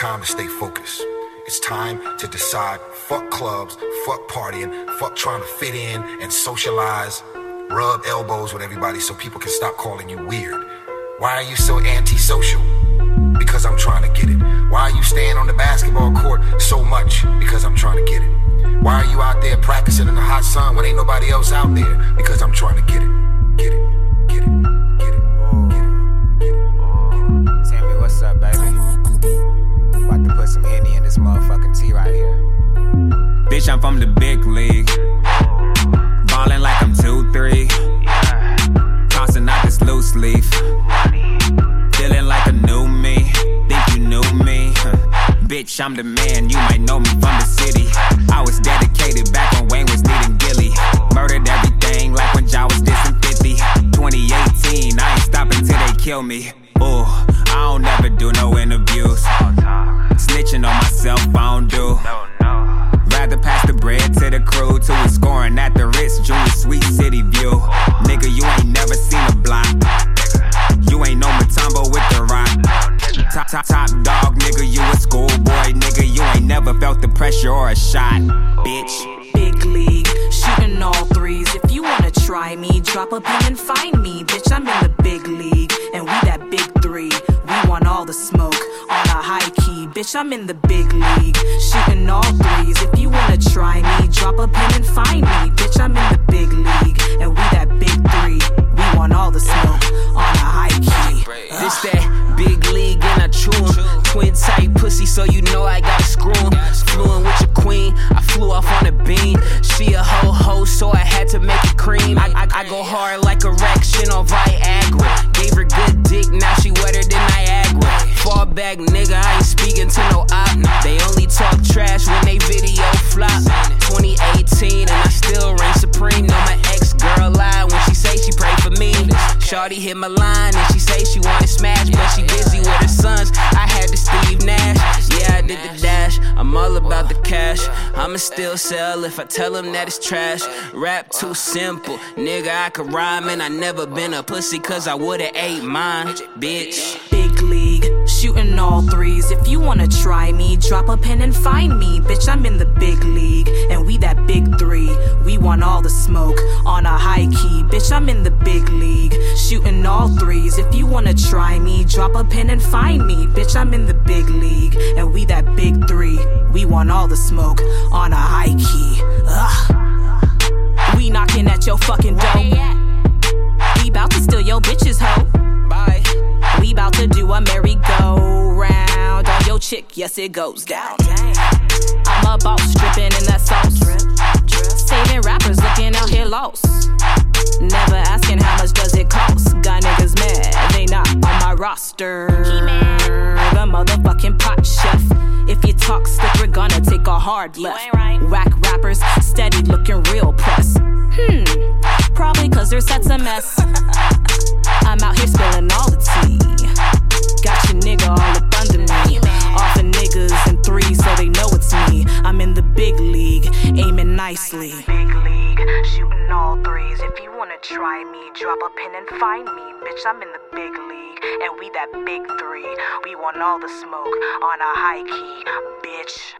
time to stay focused. It's time to decide, fuck clubs, fuck partying, fuck trying to fit in and socialize, rub elbows with everybody so people can stop calling you weird. Why are you so antisocial? Because I'm trying to get it. Why are you staying on the basketball court so much? Because I'm trying to get it. Why are you out there practicing in the hot sun when ain't nobody else out there? Because I'm trying to get it. Get it. Get it. Get it. Get it. Get it. Oh. Sammy, what's up, baby? About to put some Henny in this motherfucking tea right here. Bitch, I'm from the big league. Ballin' like I'm 2-3. Tossing out this loose leaf. Feeling like a new me. Think you knew me? Bitch, I'm the man. You might know me from the city. I was dedicated back when Wayne was needing Gilly. Murdered everything like when Ja was dissing 50. 2018, I ain't stopping till they kill me. Ooh, I don't ever do no interviews. Snitching on myself, I don't do. Rather pass the bread to the crew till we scoring at the Ritz, Junior Sweet City View. Nigga, you ain't never seen a block. You ain't no Matumbo with the rock. Top dog, nigga, you a schoolboy, nigga. You ain't never felt the pressure or a shot, bitch. Big league, shooting all threes. If you wanna try me, drop a pin and find me. Bitch, I'm in the big league, and we that big three. We want all the smoke on a high key. Bitch, I'm in the big league, shooting all threes. If you wanna try me, drop a pin and find me. Bitch, I'm in the big league, and we that big three. We want all the smoke on a high key. This that big league and I chew 'em. Twin tight pussy, so you know I gotta screw 'em. Flew in with your queen, I flew off on a beam. She a ho-ho, so I had to make it cream. I go hard like erection on Viagra. Gave her good dick, now she wetter than Niagara. Fall back, nigga, I ain't speaking to no op. They only talk trash when they video flop. 2018 and I still reign supreme. Know my ex-girl lie when she say she pray for me. Shawty hit my line and she say she wanna smash, but she busy with her sons. I had to Steve Nash. Yeah, I did the dash. I'm all about the cash. I'ma still sell if I tell them that it's trash. Rap too simple, nigga, I could rhyme. And I never been a pussy, cause I would've ate mine, bitch. Big league, shooting all threes. If you wanna try me, drop a pin and find me. Bitch, I'm in the big league, and we that big three. We want all the smoke on a high key. Bitch, I'm in the big league, shooting all threes. If you wanna try me, drop a pin and find me. Bitch, I'm in the big league, and we that big three. We want all the smoke on a high key. Ugh. We knocking at your fucking door. We bout to steal your bitches, hoe. Bye. We bout to do a merry-go-round on your chick. Yes, it goes down. I'm a boss, stripping in that sauce. Saving rappers, looking out here lost. Never asking how much does it cost. Got niggas mad, they not on my roster. The motherfucking pot chef. If you talk slick, we're gonna take a hard left. Whack rappers, steady looking real press. Probably cause their set's a mess. I'm out here spilling all the tea. Got your nigga all up under me. Off the niggas and threes, so they know it's me. I'm in the big league, aiming nicely. Big league, shooting all threes. If you wanna try me, drop a pin and find me. Bitch, I'm in the big league, and we that big three. We want all the smoke on a high key, bitch.